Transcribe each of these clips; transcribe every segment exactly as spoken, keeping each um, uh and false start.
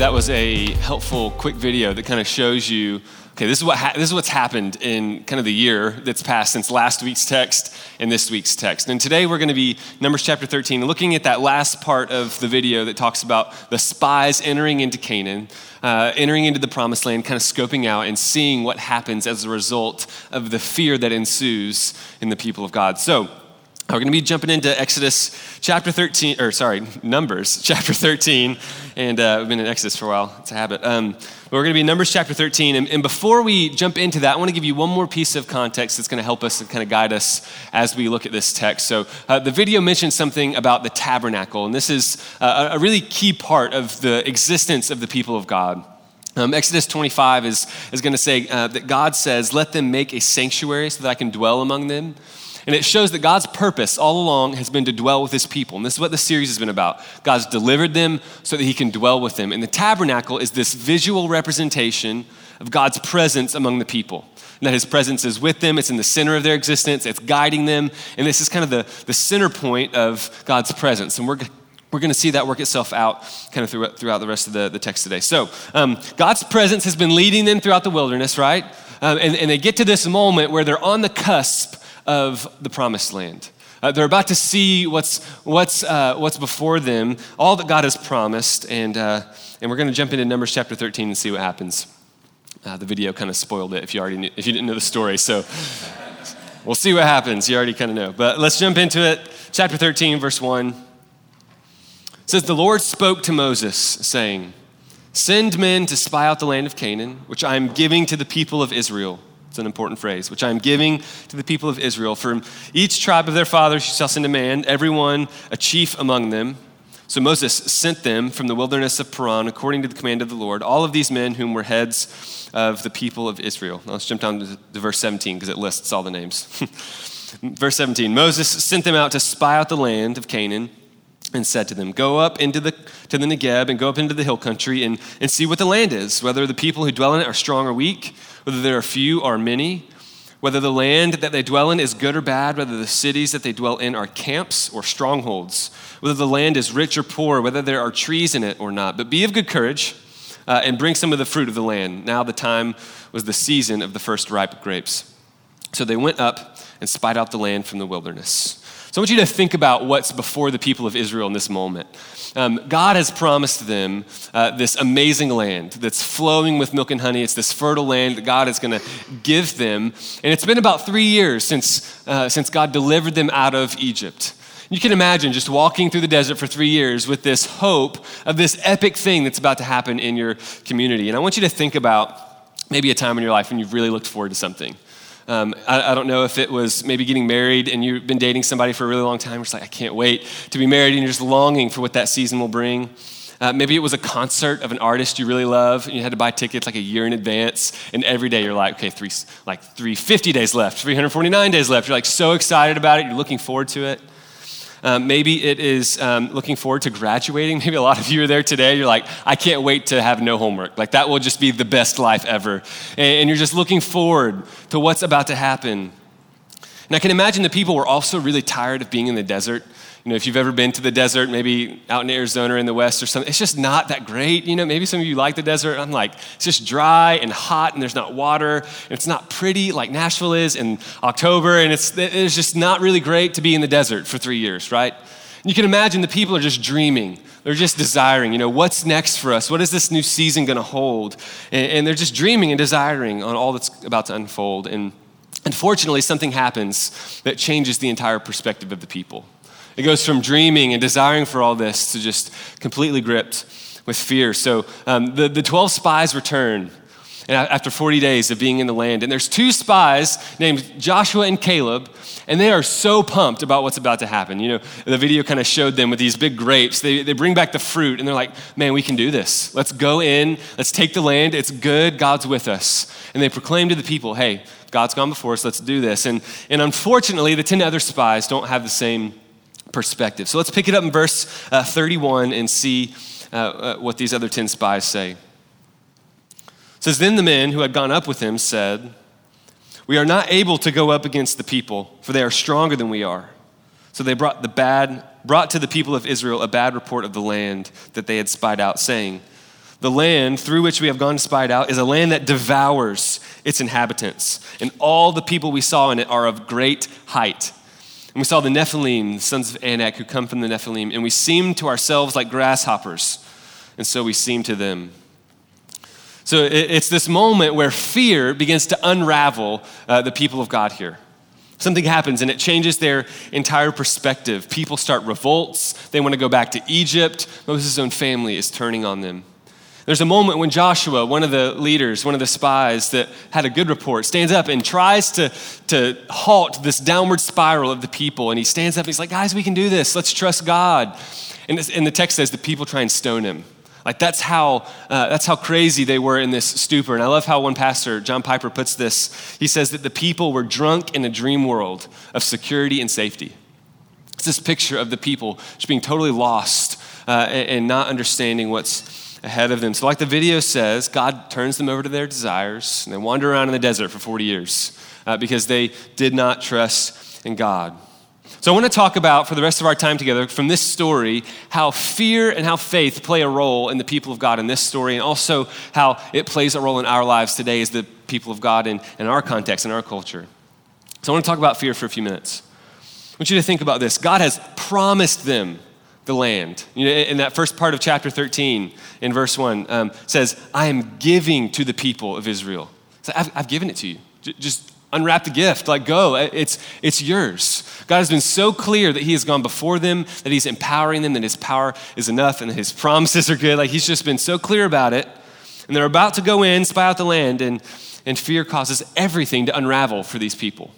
that was a helpful quick video that kind of shows you, okay, this is what ha- this is what's happened in kind of the year that's passed since last week's text and this week's text. And today we're going to be Numbers chapter thirteen, looking at that last part of the video that talks about the spies entering into Canaan, uh, entering into the promised land, kind of scoping out and seeing what happens as a result of the fear that ensues in the people of God. So we're going to be jumping into Exodus chapter thirteen, or sorry, Numbers chapter thirteen, and uh, we've been in Exodus for a while, it's a habit. Um, but we're going to be in Numbers chapter thirteen, and, and before we jump into that, I want to give you one more piece of context that's going to help us and kind of guide us as we look at this text. So uh, the video mentioned something about the tabernacle, and this is uh, a really key part of the existence of the people of God. Um, Exodus twenty-five is, is going to say uh, that God says, "Let them make a sanctuary so that I can dwell among them." And it shows that God's purpose all along has been to dwell with his people. And this is what the series has been about. God's delivered them so that he can dwell with them. And the tabernacle is this visual representation of God's presence among the people. And that his presence is with them. It's in the center of their existence. It's guiding them. And this is kind of the, the center point of God's presence. And we're We're going to see that work itself out kind of throughout the rest of the, the text today. So um, God's presence has been leading them throughout the wilderness, right? Um, and, and they get to this moment where they're on the cusp of the promised land. Uh, they're about to see what's what's uh, what's before them, all that God has promised. And, uh, and we're going to jump into Numbers chapter thirteen and see what happens. Uh, the video kind of spoiled it if you already knew, if you didn't know the story. So we'll see what happens. You already kind of know. But let's jump into it. Chapter thirteen, verse one. It says, "The Lord spoke to Moses, saying, 'Send men to spy out the land of Canaan, which I am giving to the people of Israel.'" It's an important phrase, "which I am giving to the people of Israel. "From each tribe of their fathers you shall send a man, everyone a chief among them." So Moses sent them from the wilderness of Paran, according to the command of the Lord, all of these men whom were heads of the people of Israel. Now let's jump down to verse seventeen, because it lists all the names. Verse seventeen, "Moses sent them out to spy out the land of Canaan, and said to them, 'Go up into the to the Negeb and go up into the hill country and, and see what the land is, whether the people who dwell in it are strong or weak, whether there are few or many, whether the land that they dwell in is good or bad, whether the cities that they dwell in are camps or strongholds, whether the land is rich or poor, whether there are trees in it or not. But be of good courage uh, and bring some of the fruit of the land.' Now the time was the season of the first ripe grapes. So they went up and spied out the land from the wilderness." So I want you to think about what's before the people of Israel in this moment. Um, God has promised them uh, this amazing land that's flowing with milk and honey. It's this fertile land that God is going to give them. And it's been about three years since uh, since God delivered them out of Egypt. You can imagine just walking through the desert for three years with this hope of this epic thing that's about to happen in your community. And I want you to think about maybe a time in your life when you've really looked forward to something. Um, I, I don't know if it was maybe getting married and you've been dating somebody for a really long time. You're just like, I can't wait to be married, and you're just longing for what that season will bring. Uh, maybe it was a concert of an artist you really love, and you had to buy tickets like a year in advance. And every day you're like, okay, three, like three hundred fifty days left, three hundred forty-nine days left. You're like so excited about it. You're looking forward to it. Um, maybe it is um, looking forward to graduating. Maybe a lot of you are there today. You're like, I can't wait to have no homework. Like that will just be the best life ever. And, and you're just looking forward to what's about to happen. And I can imagine the people were also really tired of being in the desert. You know, if you've ever been to the desert, maybe out in Arizona or in the West or something, it's just not that great. You know, maybe some of you like the desert. I'm like, it's just dry and hot and there's not water. And it's not pretty like Nashville is in October. And it's, it's just not really great to be in the desert for three years, right? And you can imagine the people are just dreaming. They're just desiring, you know, what's next for us? What is this new season going to hold? And, and they're just dreaming and desiring on all that's about to unfold. And unfortunately, something happens that changes the entire perspective of the people. It goes from dreaming and desiring for all this to just completely gripped with fear. So um, the, the twelve spies return after forty days of being in the land. And there's two spies named Joshua and Caleb, and they are so pumped about what's about to happen. You know, the video kind of showed them with these big grapes. They, they bring back the fruit, and they're like, man, we can do this. Let's go in. Let's take the land. It's good. God's with us. And they proclaim to the people, hey, God's gone before us. Let's do this. And, and unfortunately, the ten other spies don't have the same perspective. So let's pick it up in verse uh, thirty-one and see uh, uh, what these other ten spies say. It says, "Then the men who had gone up with him said, 'We are not able to go up against the people, for they are stronger than we are.' So they brought the bad, brought to the people of Israel a bad report of the land that they had spied out, saying, The land through which we have gone to spy it out is a land that devours its inhabitants. And all the people we saw in it are of great height. And we saw the Nephilim, the sons of Anak, who come from the Nephilim, and we seemed to ourselves like grasshoppers, and so we seemed to them. So it's this moment where fear begins to unravel uh, the people of God here. Something happens and it changes their entire perspective. People start revolts. They want to go back to Egypt. Moses' own family is turning on them. There's a moment when Joshua, one of the leaders, one of the spies that had a good report, stands up and tries to, to halt this downward spiral of the people. And he stands up and he's like, guys, we can do this. Let's trust God. And, this, and the text says the people try and stone him. Like that's how uh, that's how crazy they were in this stupor. And I love how one pastor, John Piper, puts this. He says that the people were drunk in a dream world of security and safety. It's this picture of the people just being totally lost uh, and, and not understanding what's ahead of them. So like the video says, God turns them over to their desires and they wander around in the desert for forty years uh, because they did not trust in God. So I want to talk about, for the rest of our time together, from this story, how fear and how faith play a role in the people of God in this story, and also how it plays a role in our lives today as the people of God in, in our context, in our culture. So I want to talk about fear for a few minutes. I want you to think about this. God has promised them the land. You know, in that first part of chapter thirteen, in verse one, um, says, I am giving to the people of Israel. So I've, I've given it to you. J- just unwrap the gift, like go, it's it's yours. God has been so clear that he has gone before them, that he's empowering them, that his power is enough and that his promises are good. Like he's just been so clear about it. And they're about to go in, spy out the land, and, and fear causes everything to unravel for these people.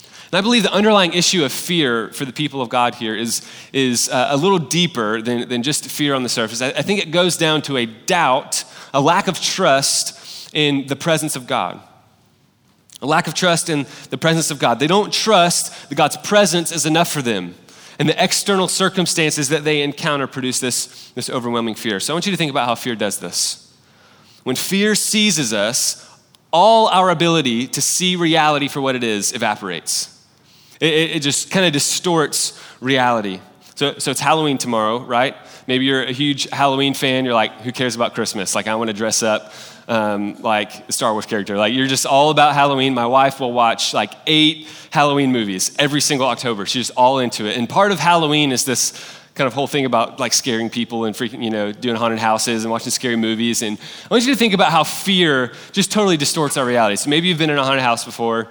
And I believe the underlying issue of fear for the people of God here is, is uh, a little deeper than, than just fear on the surface. I, I think it goes down to a doubt, a lack of trust in the presence of God. A lack of trust in the presence of God. They don't trust that God's presence is enough for them. And the external circumstances that they encounter produce this, this overwhelming fear. So I want you to think about how fear does this. When fear seizes us, all our ability to see reality for what it is evaporates. It, it, it just kind of distorts reality. So, so it's Halloween tomorrow, right? Maybe you're a huge Halloween fan. You're like, who cares about Christmas? Like, I want to dress up um, like a Star Wars character. Like, you're just all about Halloween. My wife will watch like eight Halloween movies every single October. She's just all into it. And part of Halloween is this kind of whole thing about like scaring people and freaking, you know, doing haunted houses and watching scary movies. And I want you to think about how fear just totally distorts our reality. So maybe you've been in a haunted house before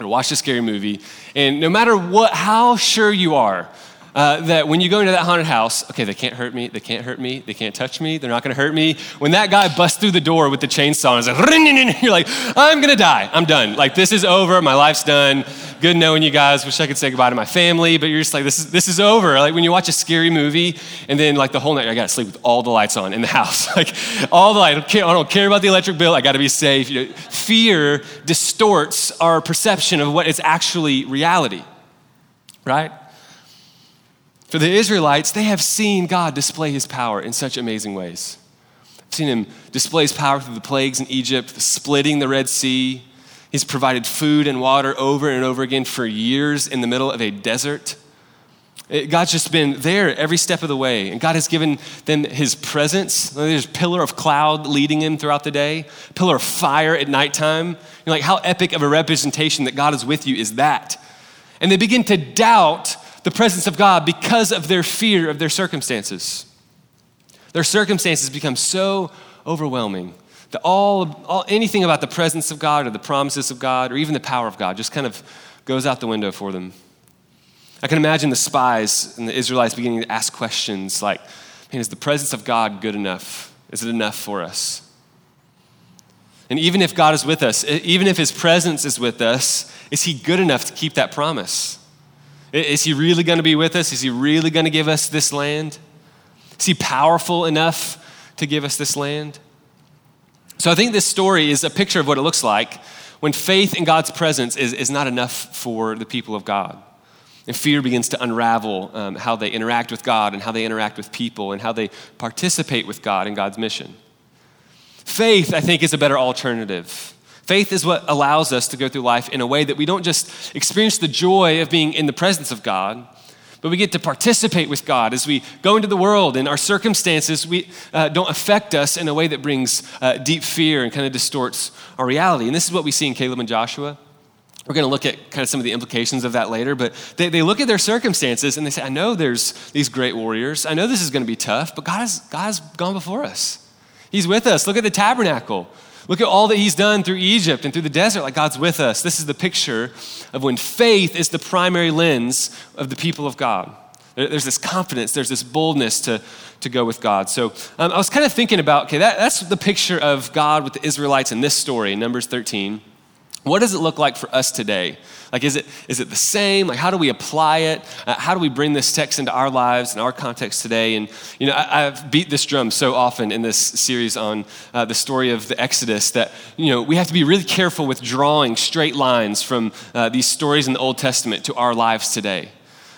or watched a scary movie. And no matter what, how sure you are, Uh, that when you go into that haunted house, okay, they can't hurt me, they can't hurt me, they can't touch me, they're not gonna hurt me. When that guy busts through the door with the chainsaw and is like, you're like, I'm gonna die, I'm done. Like, this is over, my life's done. Good knowing you guys, wish I could say goodbye to my family, but you're just like, this is this is over. Like when you watch a scary movie and then like the whole night, I gotta sleep with all the lights on in the house. Like all the light, I don't care, I don't care about the electric bill, I gotta be safe. You know, fear distorts our perception of what is actually reality, right? For the Israelites, they have seen God display his power in such amazing ways. I've seen him display his power through the plagues in Egypt, splitting the Red Sea. He's provided food and water over and over again for years in the middle of a desert. It, God's just been there every step of the way. And God has given them his presence. There's a pillar of cloud leading him throughout the day, pillar of fire at nighttime. You're like, how epic of a representation that God is with you is that? And they begin to doubt the presence of God because of their fear of their circumstances. Their circumstances become so overwhelming that all, all anything about the presence of God or the promises of God or even the power of God just kind of goes out the window for them. I can imagine the spies and the Israelites beginning to ask questions like, man, is the presence of God good enough? Is it enough for us? And even if God is with us, even if his presence is with us, is he good enough to keep that promise? Is he really gonna be with us? Is he really gonna give us this land? Is he powerful enough to give us this land? So I think this story is a picture of what it looks like when faith in God's presence is, is not enough for the people of God. And fear begins to unravel um, how they interact with God and how they interact with people and how they participate with God in God's mission. Faith, I think, is a better alternative. Faith is what allows us to go through life in a way that we don't just experience the joy of being in the presence of God, but we get to participate with God as we go into the world, and our circumstances we uh, don't affect us in a way that brings uh, deep fear and kind of distorts our reality. And this is what we see in Caleb and Joshua. We're going to look at kind of some of the implications of that later, but they, they look at their circumstances and they say, I know there's these great warriors. I know this is going to be tough, but God has, God has gone before us. He's with us. Look at the tabernacle. Look at all that he's done through Egypt and through the desert, like God's with us. This is the picture of when faith is the primary lens of the people of God. There's this confidence, there's this boldness to, to go with God. So um, I was kind of thinking about, okay, that, that's the picture of God with the Israelites in this story, Numbers thirteen. What does it look like for us today? Like, is it is it the same? Like, how do we apply it? Uh, how do we bring this text into our lives and our context today? And, you know, I, I've beat this drum so often in this series on uh, the story of the Exodus that, you know, we have to be really careful with drawing straight lines from uh, these stories in the Old Testament to our lives today.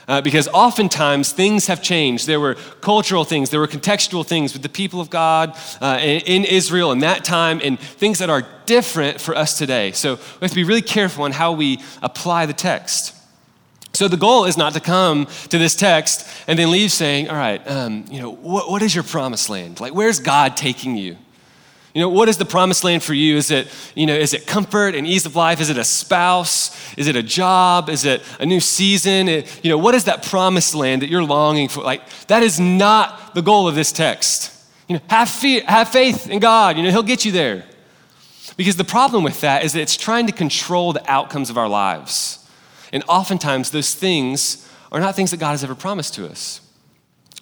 Uh, because oftentimes things have changed. There were cultural things, there were contextual things with the people of God uh, in Israel in that time, and things that are different for us today. So we have to be really careful on how we apply the text. So the goal is not to come to this text and then leave saying, all right, um, you know, what, what is your promised land? Like, where's God taking you? You know, what is the promised land for you? Is it, you know, is it comfort and ease of life? Is it a spouse? Is it a job? Is it a new season? It, you know, what is that promised land that you're longing for? Like, that is not the goal of this text. You know, have fear, have faith in God. You know, he'll get you there. Because the problem with that is that it's trying to control the outcomes of our lives. And oftentimes those things are not things that God has ever promised to us.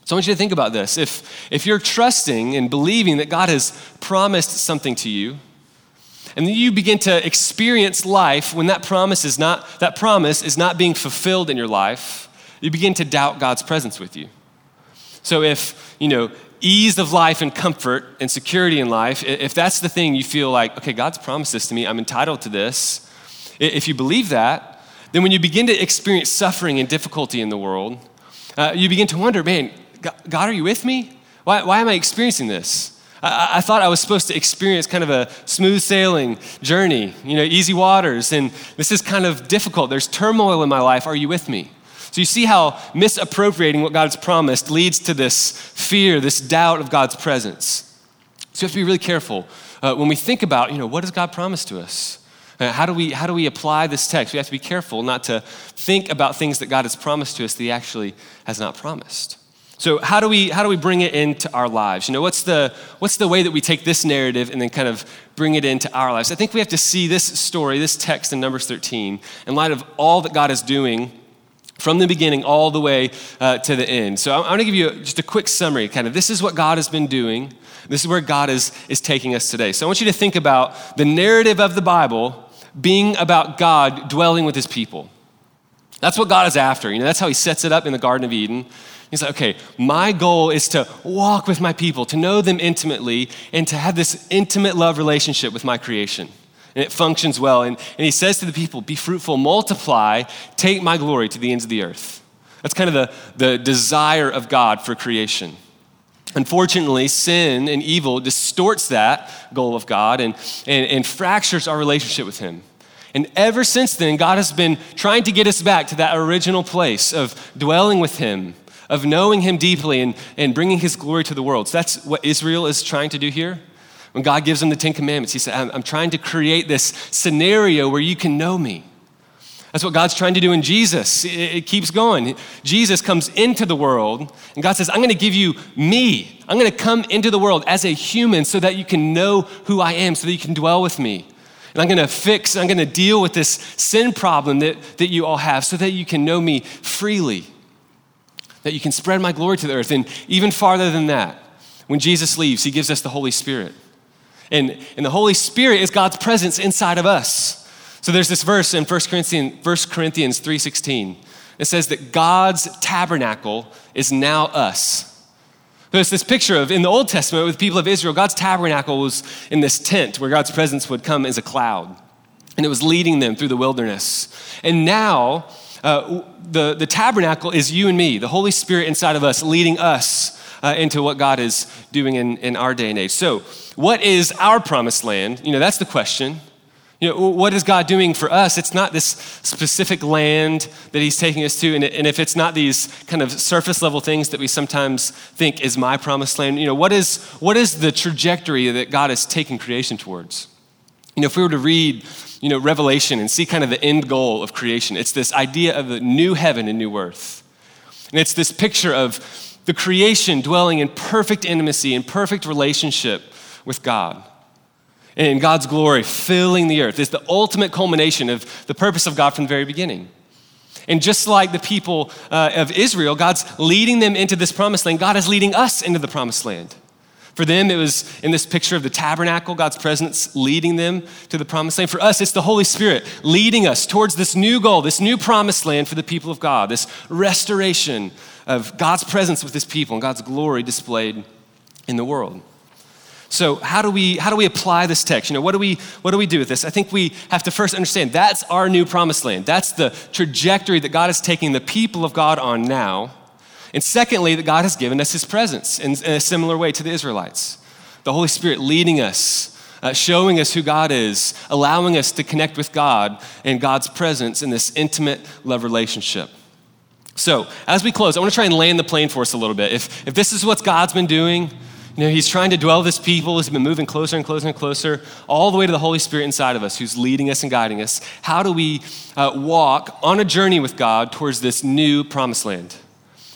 So I want you to think about this. If, if you're trusting and believing that God has promised something to you, and then you begin to experience life when that promise is not, that promise is not being fulfilled in your life, you begin to doubt God's presence with you. So if, you know, ease of life and comfort and security in life, if that's the thing you feel like, okay, God's promised this to me, I'm entitled to this. If you believe that, then when you begin to experience suffering and difficulty in the world, uh, you begin to wonder, man, God, are you with me? Why, why am I experiencing this? I, I thought I was supposed to experience kind of a smooth sailing journey, you know, easy waters, and this is kind of difficult. There's turmoil in my life. Are you with me? So you see how misappropriating what God's promised leads to this fear, this doubt of God's presence. So you have to be really careful uh, when we think about, you know, what does God promise to us? Uh, how do we how do we apply this text? We have to be careful not to think about things that God has promised to us that he actually has not promised. So how do we how do we bring it into our lives? You know, what's the what's the way that we take this narrative and then kind of bring it into our lives? I think we have to see this story, this text in Numbers thirteen, in light of all that God is doing from the beginning all the way uh, to the end. So I'm, I'm going to give you a, just a quick summary. Kind of, this is what God has been doing. This is where God is is taking us today. So I want you to think about the narrative of the Bible being about God dwelling with his people. That's what God is after. You know, that's how he sets it up in the Garden of Eden. He's like, okay, my goal is to walk with my people, to know them intimately, and to have this intimate love relationship with my creation. And it functions well. And, and he says to the people, be fruitful, multiply, take my glory to the ends of the earth. That's kind of the, the desire of God for creation. Unfortunately, sin and evil distorts that goal of God and, and, and fractures our relationship with him. And ever since then, God has been trying to get us back to that original place of dwelling with him, of knowing him deeply and, and bringing his glory to the world. So that's what Israel is trying to do here. When God gives them the Ten Commandments, he said, I'm, I'm trying to create this scenario where you can know me. That's what God's trying to do in Jesus. It, it keeps going. Jesus comes into the world and God says, I'm gonna give you me. I'm gonna come into the world as a human so that you can know who I am, so that you can dwell with me. And I'm gonna fix, I'm gonna deal with this sin problem that, that you all have so that you can know me freely, that you can spread my glory to the earth. And even farther than that, when Jesus leaves, he gives us the Holy Spirit. And, and the Holy Spirit is God's presence inside of us. So there's this verse in First Corinthians three sixteen. It says that God's tabernacle is now us. So it's this picture of, in the Old Testament with the people of Israel, God's tabernacle was in this tent where God's presence would come as a cloud. And it was leading them through the wilderness. And now, Uh, the, the tabernacle is you and me, the Holy Spirit inside of us, leading us uh, into what God is doing in, in our day and age. So what is our promised land? You know, that's the question. You know, what is God doing for us? It's not this specific land that he's taking us to. And, and if it's not these kind of surface level things that we sometimes think is my promised land, you know, what is what is the trajectory that God is taking creation towards? You know, if we were to read, you know, Revelation and see kind of the end goal of creation, it's this idea of the new heaven and new earth. And it's this picture of the creation dwelling in perfect intimacy and perfect relationship with God. And God's glory filling the earth is the ultimate culmination of the purpose of God from the very beginning. And just like the people uh, of Israel, God's leading them into this promised land. God is leading us into the promised land. For them, it was in this picture of the tabernacle, God's presence leading them to the promised land. For us, it's the Holy Spirit leading us towards this new goal, this new promised land for the people of God, this restoration of God's presence with his people and God's glory displayed in the world. So how do we how do we apply this text? You know, what do we what do we do with this? I think we have to first understand that's our new promised land. That's the trajectory that God is taking the people of God on now. And secondly, that God has given us his presence in, in a similar way to the Israelites. The Holy Spirit leading us, uh, showing us who God is, allowing us to connect with God and God's presence in this intimate love relationship. So as we close, I want to try and land the plane for us a little bit. If, if this is what God's been doing, you know, he's trying to dwell with his people. He's been moving closer and closer and closer, all the way to the Holy Spirit inside of us, who's leading us and guiding us. How do we uh, walk on a journey with God towards this new promised land?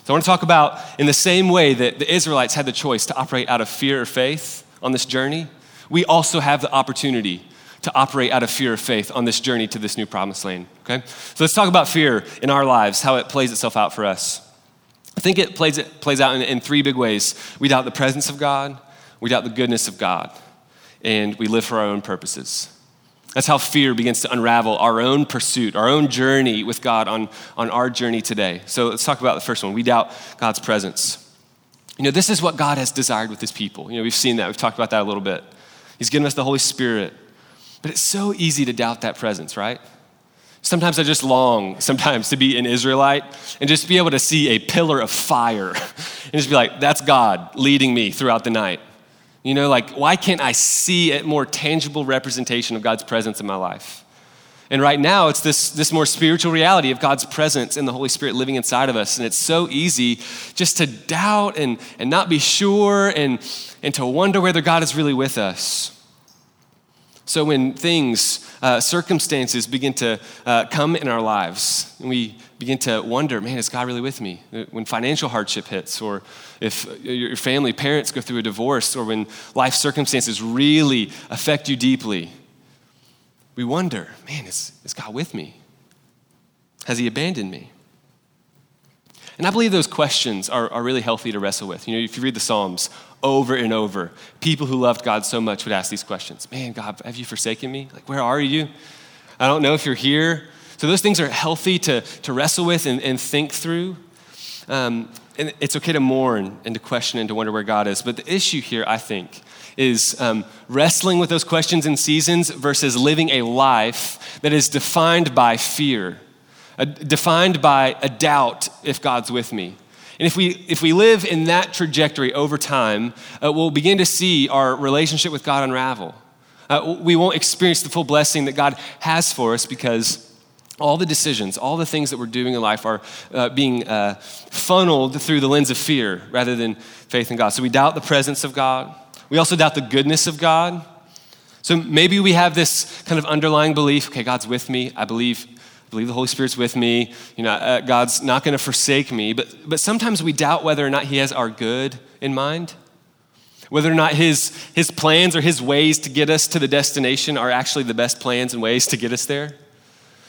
So I want to talk about, in the same way that the Israelites had the choice to operate out of fear or faith on this journey, we also have the opportunity to operate out of fear or faith on this journey to this new promised land, okay? So let's talk about fear in our lives, how it plays itself out for us. I think it plays it plays out in, in three big ways. We doubt the presence of God, we doubt the goodness of God, and we live for our own purposes. That's how fear begins to unravel our own pursuit, our own journey with God on, on our journey today. So let's talk about the first one. We doubt God's presence. You know, this is what God has desired with his people. You know, we've seen that. We've talked about that a little bit. He's given us the Holy Spirit, but it's so easy to doubt that presence, right? Sometimes I just long sometimes to be an Israelite and just be able to see a pillar of fire and just be like, that's God leading me throughout the night. You know, like, why can't I see a more tangible representation of God's presence in my life? And right now, it's this, this more spiritual reality of God's presence and the Holy Spirit living inside of us. And it's so easy just to doubt and, and not be sure and, and to wonder whether God is really with us. So when things, uh, circumstances begin to uh, come in our lives, and we begin to wonder, man, is God really with me? When financial hardship hits, or if your family, parents go through a divorce, or when life circumstances really affect you deeply, we wonder, man, is, is God with me? Has he abandoned me? And I believe those questions are, are really healthy to wrestle with. You know, if you read the Psalms over and over, people who loved God so much would ask these questions. Man, God, have you forsaken me? Like, where are you? I don't know if you're here. So those things are healthy to, to wrestle with and, and think through. Um, and it's okay to mourn and to question and to wonder where God is. But the issue here, I think, is um, wrestling with those questions and seasons versus living a life that is defined by fear. Defined by a doubt if God's with me. And if we if we live in that trajectory over time, uh, we'll begin to see our relationship with God unravel. Uh, we won't experience the full blessing that God has for us because all the decisions, all the things that we're doing in life are uh, being uh, funneled through the lens of fear rather than faith in God. So we doubt the presence of God. We also doubt the goodness of God. So maybe we have this kind of underlying belief, okay, God's with me, I believe I believe the Holy Spirit's with me. You know, uh, God's not going to forsake me. But but sometimes we doubt whether or not he has our good in mind, whether or not his his plans or his ways to get us to the destination are actually the best plans and ways to get us there.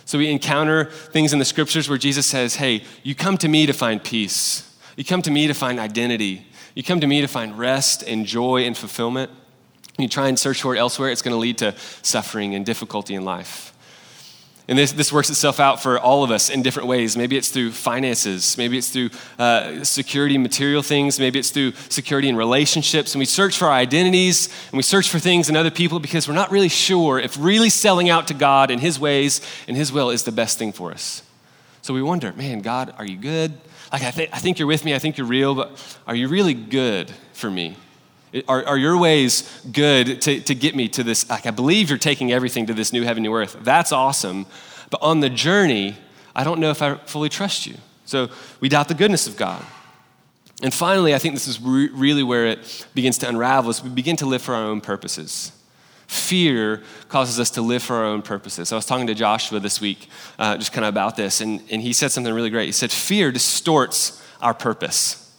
So we encounter things in the scriptures where Jesus says, hey, you come to me to find peace. You come to me to find identity. You come to me to find rest and joy and fulfillment. When you try and search for it elsewhere, it's going to lead to suffering and difficulty in life. And this, this works itself out for all of us in different ways. Maybe it's through finances. Maybe it's through uh, security, material things. Maybe it's through security in relationships. And we search for our identities, and we search for things and other people because we're not really sure if really selling out to God and his ways and his will is the best thing for us. So we wonder, man, God, are you good? Like, I, th- I think you're with me. I think you're real, but are you really good for me? Are, are your ways good to, to get me to this? Like, I believe you're taking everything to this new heaven, new earth. That's awesome. But on the journey, I don't know if I fully trust you. So we doubt the goodness of God. And finally, I think this is re- really where it begins to unravel, is we begin to live for our own purposes. Fear causes us to live for our own purposes. I was talking to Joshua this week, uh, just kind of about this, and, and he said something really great. He said, fear distorts our purpose.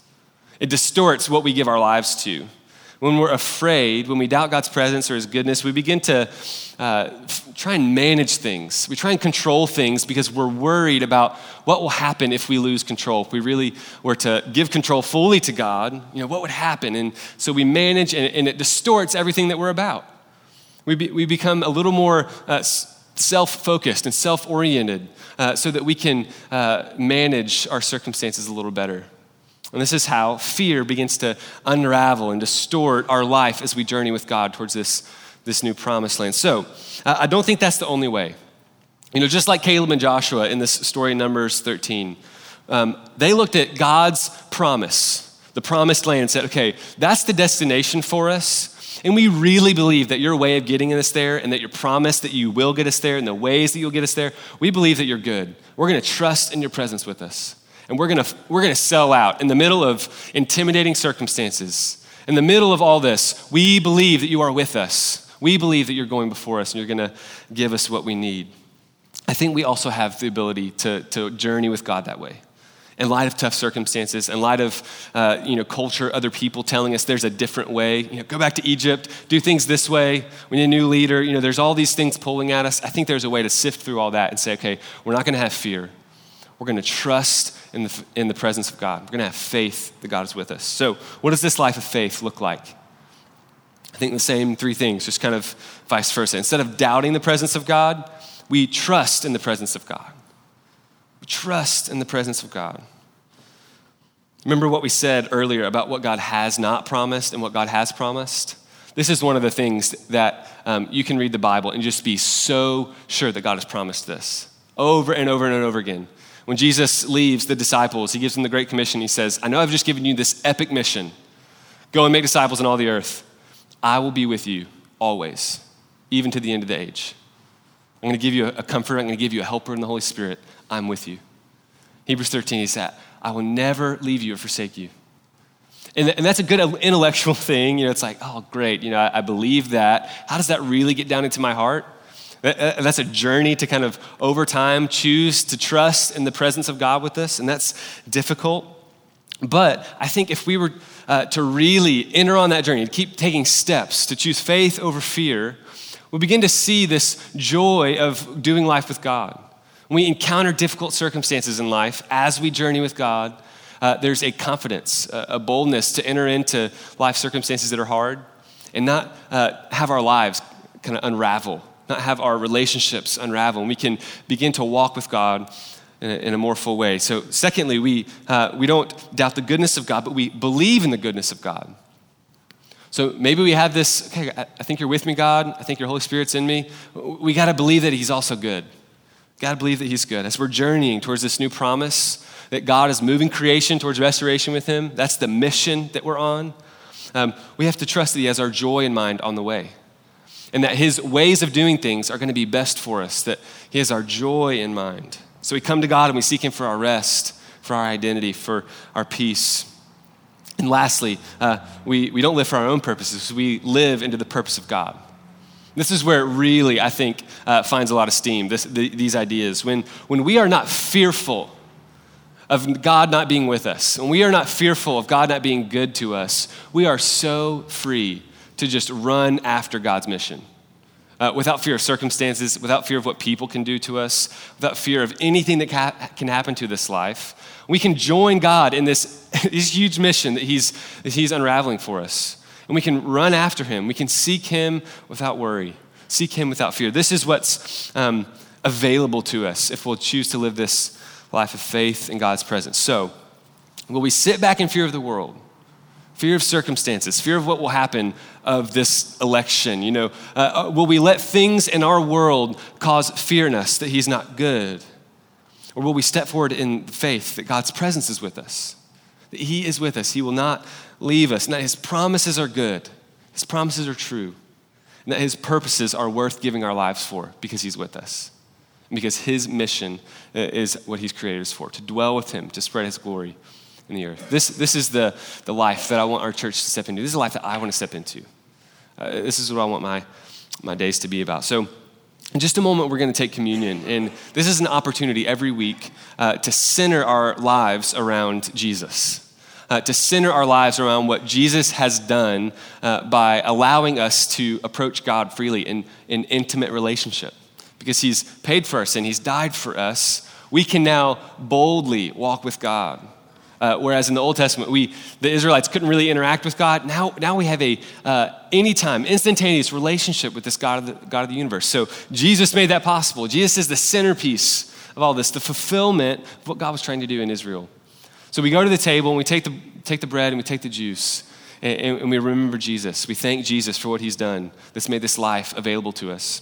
It distorts what we give our lives to. When we're afraid, when we doubt God's presence or his goodness, we begin to uh, f- try and manage things. We try and control things because we're worried about what will happen if we lose control. If we really were to give control fully to God, you know, what would happen? And so we manage, and, and it distorts everything that we're about. We be, we become a little more uh, self-focused and self-oriented uh, so that we can uh, manage our circumstances a little better. And this is how fear begins to unravel and distort our life as we journey with God towards this, this new promised land. So uh, I don't think that's the only way. You know, just like Caleb and Joshua in this story in Numbers thirteen, um, they looked at God's promise, the promised land, and said, okay, that's the destination for us. And we really believe that your way of getting us there, and that your promise that you will get us there, and the ways that you'll get us there, we believe that you're good. We're going to trust in your presence with us. And we're gonna we're gonna sell out in the middle of intimidating circumstances. In the middle of all this, we believe that you are with us. We believe that you're going before us and you're gonna give us what we need. I think we also have the ability to, to journey with God that way. In light of tough circumstances, in light of uh, you know, culture, other people telling us there's a different way. You know, go back to Egypt, do things this way. We need a new leader. You know, there's all these things pulling at us. I think there's a way to sift through all that and say, okay, we're not gonna have fear. We're gonna trust in the in the presence of God. We're gonna have faith that God is with us. So what does this life of faith look like? I think the same three things, just kind of vice versa. Instead of doubting the presence of God, we trust in the presence of God. We trust in the presence of God. Remember what we said earlier about what God has not promised and what God has promised? This is one of the things that um, you can read the Bible and just be so sure that God has promised this over and over and over again. When Jesus leaves the disciples, he gives them the Great Commission. He says, I know I've just given you this epic mission. Go and make disciples in all the earth. I will be with you always, even to the end of the age. I'm gonna give you a comforter. I'm gonna give you a helper in the Holy Spirit. I'm with you. Hebrews thirteen, he said, I will never leave you or forsake you. And, th- and that's a good intellectual thing. You know, it's like, oh, great. You know, I, I believe that. How does that really get down into my heart? That's a journey to kind of over time choose to trust in the presence of God with us, and that's difficult. But I think if we were uh, to really enter on that journey, to keep taking steps to choose faith over fear, we begin to see this joy of doing life with God. When we encounter difficult circumstances in life, as we journey with God, uh, there's a confidence, a boldness to enter into life circumstances that are hard and not uh, have our lives kind of unravel, not have our relationships unravel, and we can begin to walk with God in a, in a more full way. So secondly, we uh, we don't doubt the goodness of God, but we believe in the goodness of God. So maybe we have this, okay, I think you're with me, God. I think your Holy Spirit's in me. We gotta believe that he's also good. Gotta believe that he's good. As we're journeying towards this new promise, that God is moving creation towards restoration with him, that's the mission that we're on. Um, we have to trust that he has our joy in mind on the way, and that his ways of doing things are gonna be best for us, that he has our joy in mind. So we come to God and we seek him for our rest, for our identity, for our peace. And lastly, uh, we, we don't live for our own purposes, we live into the purpose of God. This is where it really, I think, uh, finds a lot of steam, this, the, these ideas. When, when we are not fearful of God not being with us, when we are not fearful of God not being good to us, we are so free to just run after God's mission. Uh, without fear of circumstances, without fear of what people can do to us, without fear of anything that ca- can happen to this life, we can join God in this, this huge mission that he's, that he's unraveling for us. And we can run after him. We can seek him without worry, seek him without fear. This is what's um, available to us if we'll choose to live this life of faith in God's presence. So, will we sit back in fear of the world? Fear of circumstances, fear of what will happen of this election. You know, uh, will we let things in our world cause fear in us that he's not good? Or will we step forward in faith that God's presence is with us, that he is with us. He will not leave us, and that his promises are good. His promises are true, and that his purposes are worth giving our lives for because he's with us, and because his mission is what he's created us for, to dwell with him, to spread his glory in the earth. This, this is the, the life that I want our church to step into. This is the life that I want to step into. Uh, this is what I want my, my days to be about. So in just a moment, we're going to take communion, and this is an opportunity every week uh, to center our lives around Jesus. Uh, to center our lives around what Jesus has done uh, by allowing us to approach God freely in an intimate relationship. Because he's paid for our sin, he's died for us, we can now boldly walk with God. Uh, whereas in the Old Testament, we the Israelites couldn't really interact with God. Now, now we have a uh, anytime, instantaneous relationship with this God of the, God of the universe. So Jesus made that possible. Jesus is the centerpiece of all this, the fulfillment of what God was trying to do in Israel. So we go to the table and we take the take the bread and we take the juice and, and we remember Jesus. We thank Jesus for what he's done that's made this life available to us.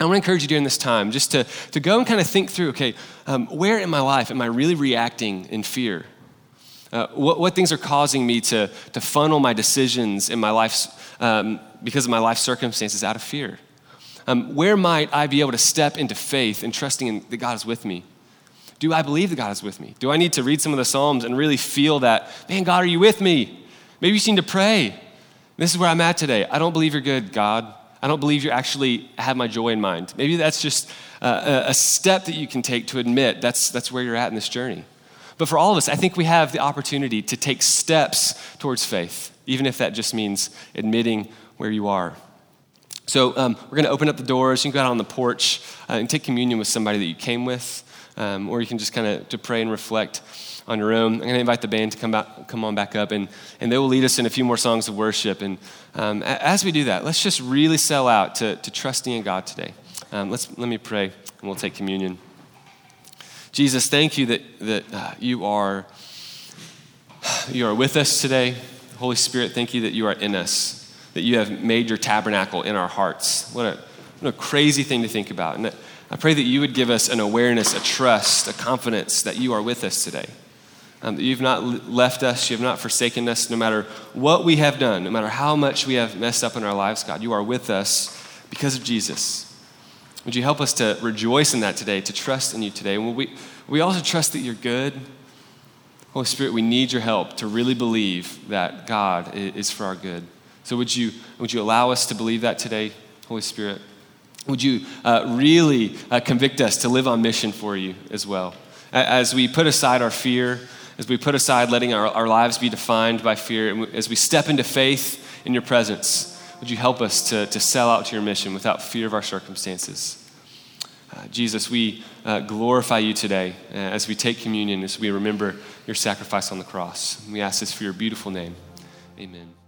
I want to encourage you during this time just to, to go and kind of think through, okay, um, where in my life am I really reacting in fear? Uh, what, what things are causing me to, to funnel my decisions in my life's, um, because of my life circumstances out of fear? Um, where might I be able to step into faith and trusting in, that God is with me? Do I believe that God is with me? Do I need to read some of the Psalms and really feel that, man, God, are you with me? Maybe you just need to pray. This is where I'm at today. I don't believe you're good, God. I don't believe you actually have my joy in mind. Maybe that's just uh, a step that you can take to admit that's that's where you're at in this journey. But for all of us, I think we have the opportunity to take steps towards faith, even if that just means admitting where you are. So um, we're going to open up the doors. You can go out on the porch uh, and take communion with somebody that you came with. Um, or you can just kind of to pray and reflect on your own. I'm going to invite the band to come back, come on back up, and, and they will lead us in a few more songs of worship. And um, as we do that, let's just really sell out to, to trusting in God today. Um, let's let me pray, and we'll take communion. Jesus, thank you that that uh, you are you are with us today. Holy Spirit, thank you that you are in us, that you have made your tabernacle in our hearts. What a what a crazy thing to think about. And that, I pray that you would give us an awareness, a trust, a confidence that you are with us today. Um, that you've not left us, you have not forsaken us, no matter what we have done, no matter how much we have messed up in our lives, God, you are with us because of Jesus. Would you help us to rejoice in that today, to trust in you today? And will we, we also trust that you're good. Holy Spirit, we need your help to really believe that God is for our good. So would you, would you allow us to believe that today, Holy Spirit? Would you uh, really uh, convict us to live on mission for you as well? As we put aside our fear, as we put aside letting our, our lives be defined by fear, and as we step into faith in your presence, would you help us to, to sell out to your mission without fear of our circumstances? Uh, Jesus, we uh, glorify you today as we take communion, as we remember your sacrifice on the cross. We ask this for your beautiful name. Amen.